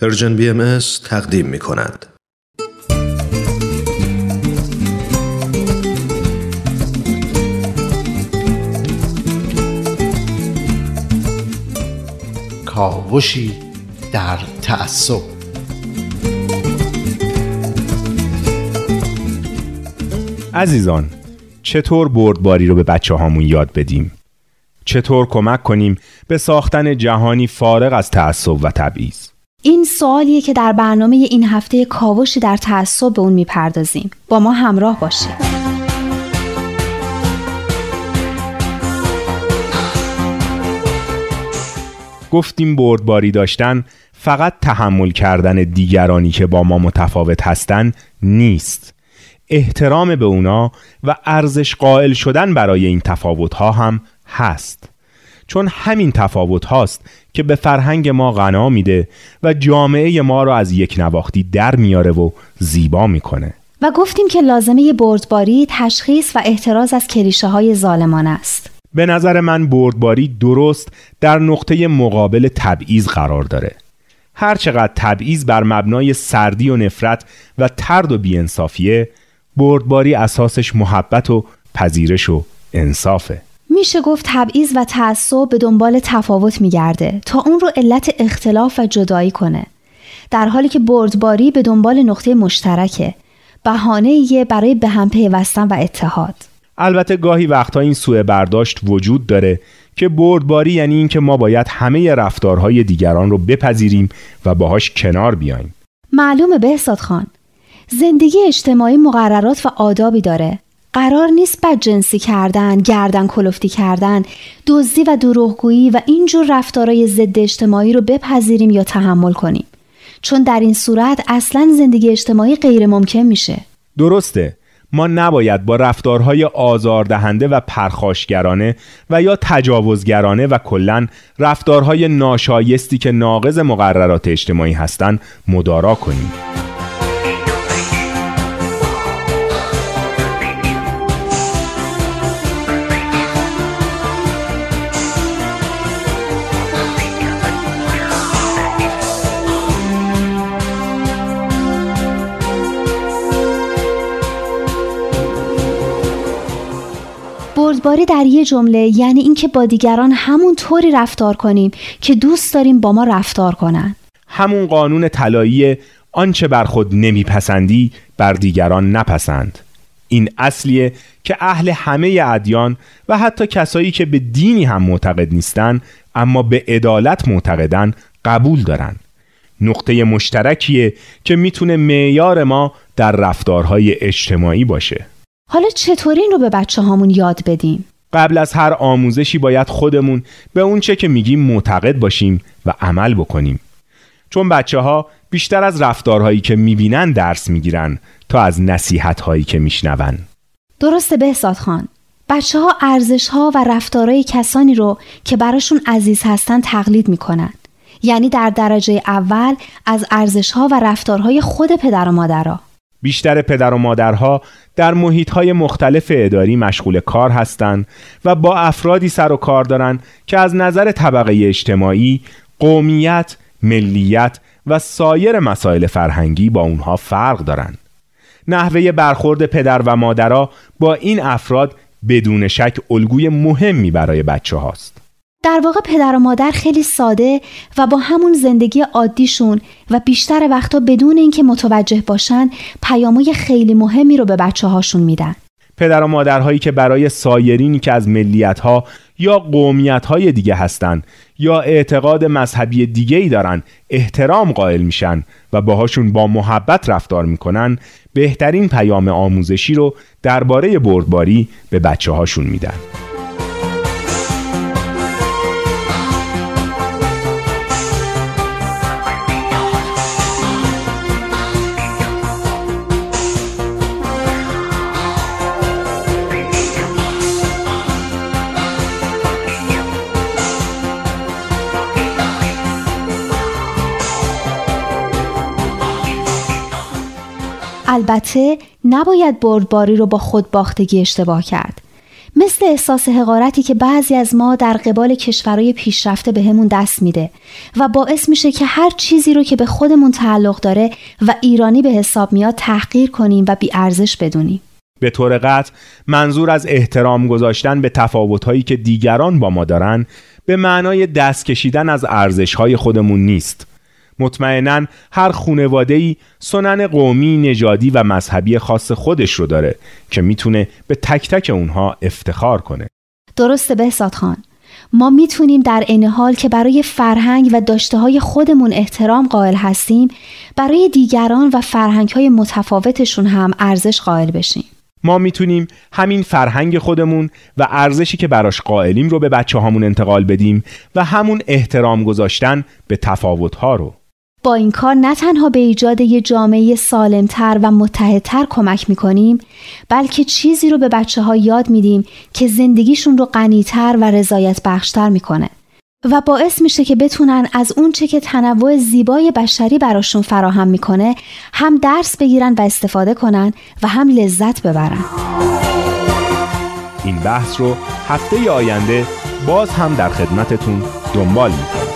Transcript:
پرژن BMS تقدیم می کند. کاوشی در تعصب. عزیزان، چطور بردباری رو به بچه هامون یاد بدیم؟ چطور کمک کنیم به ساختن جهانی فارغ از تعصب و تبعیض؟ این سوالیه که در برنامه این هفته کاوشی در تعصب به اون میپردازیم. با ما همراه باشید. گفتیم بردباری داشتن فقط تحمل کردن دیگرانی که با ما متفاوت هستن نیست. احترام به اونا و ارزش قائل شدن برای این تفاوت‌ها هم هست. چون همین تفاوت هاست که به فرهنگ ما غنا میده و جامعه ما رو از یک نواختی در میاره و زیبا میکنه. و گفتیم که لازمه بردباری تشخیص و احتراز از کلیشه های ظالمانه است. به نظر من بردباری درست در نقطه مقابل تبعیض قرار داره. هرچقدر تبعیض بر مبنای سردی و نفرت و طرد و بی‌انصافیه، بردباری اساسش محبت و پذیرش و انصافه. میشه گفت تبعیض و تعصب به دنبال تفاوت میگرده تا اون رو علت اختلاف و جدایی کنه، در حالی که بردباری به دنبال نقطه مشترکه، بهانه‌ایه برای به هم پیوستن و اتحاد. البته گاهی وقتا این سوء برداشت وجود داره که بردباری یعنی این که ما باید همه رفتارهای دیگران رو بپذیریم و باهاش کنار بیایم. معلومه بهزاد خان، زندگی اجتماعی مقررات و آدابی داره. قرار نیست بدجنسی کردن، گردن کلفتی کردن، دزدی و دروغگویی و اینجور رفتارهای ضد اجتماعی رو بپذیریم یا تحمل کنیم، چون در این صورت اصلاً زندگی اجتماعی غیر ممکن میشه. درسته، ما نباید با رفتارهای آزاردهنده و پرخاشگرانه و یا تجاوزگرانه و کلاً رفتارهای ناشایستی که ناقض مقررات اجتماعی هستن مدارا کنیم. بردباری در یه جمله یعنی اینکه با دیگران همون طوری رفتار کنیم که دوست داریم با ما رفتار کنن. همون قانون طلایی آنچه بر خود نمیپسندی بر دیگران نپسند. این اصلیه که اهل همه ادیان و حتی کسایی که به دینی هم معتقد نیستن اما به عدالت معتقدن قبول دارن. نقطه مشترکیه که میتونه معیار ما در رفتارهای اجتماعی باشه. حالا چطوری این رو به بچه هامون یاد بدیم؟ قبل از هر آموزشی باید خودمون به اون چه که میگیم معتقد باشیم و عمل بکنیم. چون بچه ها بیشتر از رفتارهایی که میبینن درس میگیرن تا از نصیحتهایی که میشنون. درسته بهزاد خان، بچه ها ارزشها و رفتارهای کسانی رو که براشون عزیز هستن تقلید میکنن. یعنی در درجه اول از ارزشها و رفتارهای خود پدر و مادرها. بیشتر پدر و مادرها در محیط‌های مختلف اداری مشغول کار هستند و با افرادی سر و کار دارند که از نظر طبقه اجتماعی، قومیت، ملیت و سایر مسائل فرهنگی با اونها فرق دارند. نحوه برخورد پدر و مادرها با این افراد بدون شک الگوی مهمی برای بچه‌هاست. در واقع پدر و مادر خیلی ساده و با همون زندگی عادیشون و بیشتر وقتا بدون اینکه متوجه باشن پیاموی خیلی مهمی رو به بچه هاشون میدن. پدر و مادرهایی که برای سایرینی که از ملیت‌ها یا قومیت‌های دیگه هستن یا اعتقاد مذهبی دیگه‌ای دارن احترام قائل میشن و باهاشون با محبت رفتار میکنن، بهترین پیام آموزشی رو درباره بردباری به بچه هاشون میدن. البته نباید بردباری رو با خودباختگی اشتباه کرد. مثل احساس حقارتی که بعضی از ما در قبال کشورهای پیشرفته بهمون دست میده و باعث میشه که هر چیزی رو که به خودمون تعلق داره و ایرانی به حساب میاد تحقیر کنیم و بی‌ارزش بدونیم. به طور قطع منظور از احترام گذاشتن به تفاوت‌هایی که دیگران با ما دارن به معنای دست کشیدن از ارزش‌های خودمون نیست. مطمئناً هر خانواده‌ای سنن قومی، نژادی و مذهبی خاص خودش رو داره که میتونه به تک تک اونها افتخار کنه. درسته بهزاد خان، ما میتونیم در عین حال که برای فرهنگ و داشته‌های خودمون احترام قائل هستیم، برای دیگران و فرهنگ‌های متفاوتشون هم ارزش قائل بشیم. ما میتونیم همین فرهنگ خودمون و ارزشی که براش قائلیم رو به بچه‌هامون انتقال بدیم و همون احترام گذاشتن به تفاوت‌ها رو. با این کار نه تنها به ایجاد یه جامعه سالمتر و متحدتر کمک میکنیم، بلکه چیزی رو به بچه‌ها یاد میدیم که زندگیشون رو غنی‌تر و رضایت بخشتر میکنه و باعث میشه که بتونن از اون چه که تنوع زیبای بشری براشون فراهم میکنه هم درس بگیرن و استفاده کنن و هم لذت ببرن. این بحث رو هفته آینده باز هم در خدمتتون دنبال میکنم.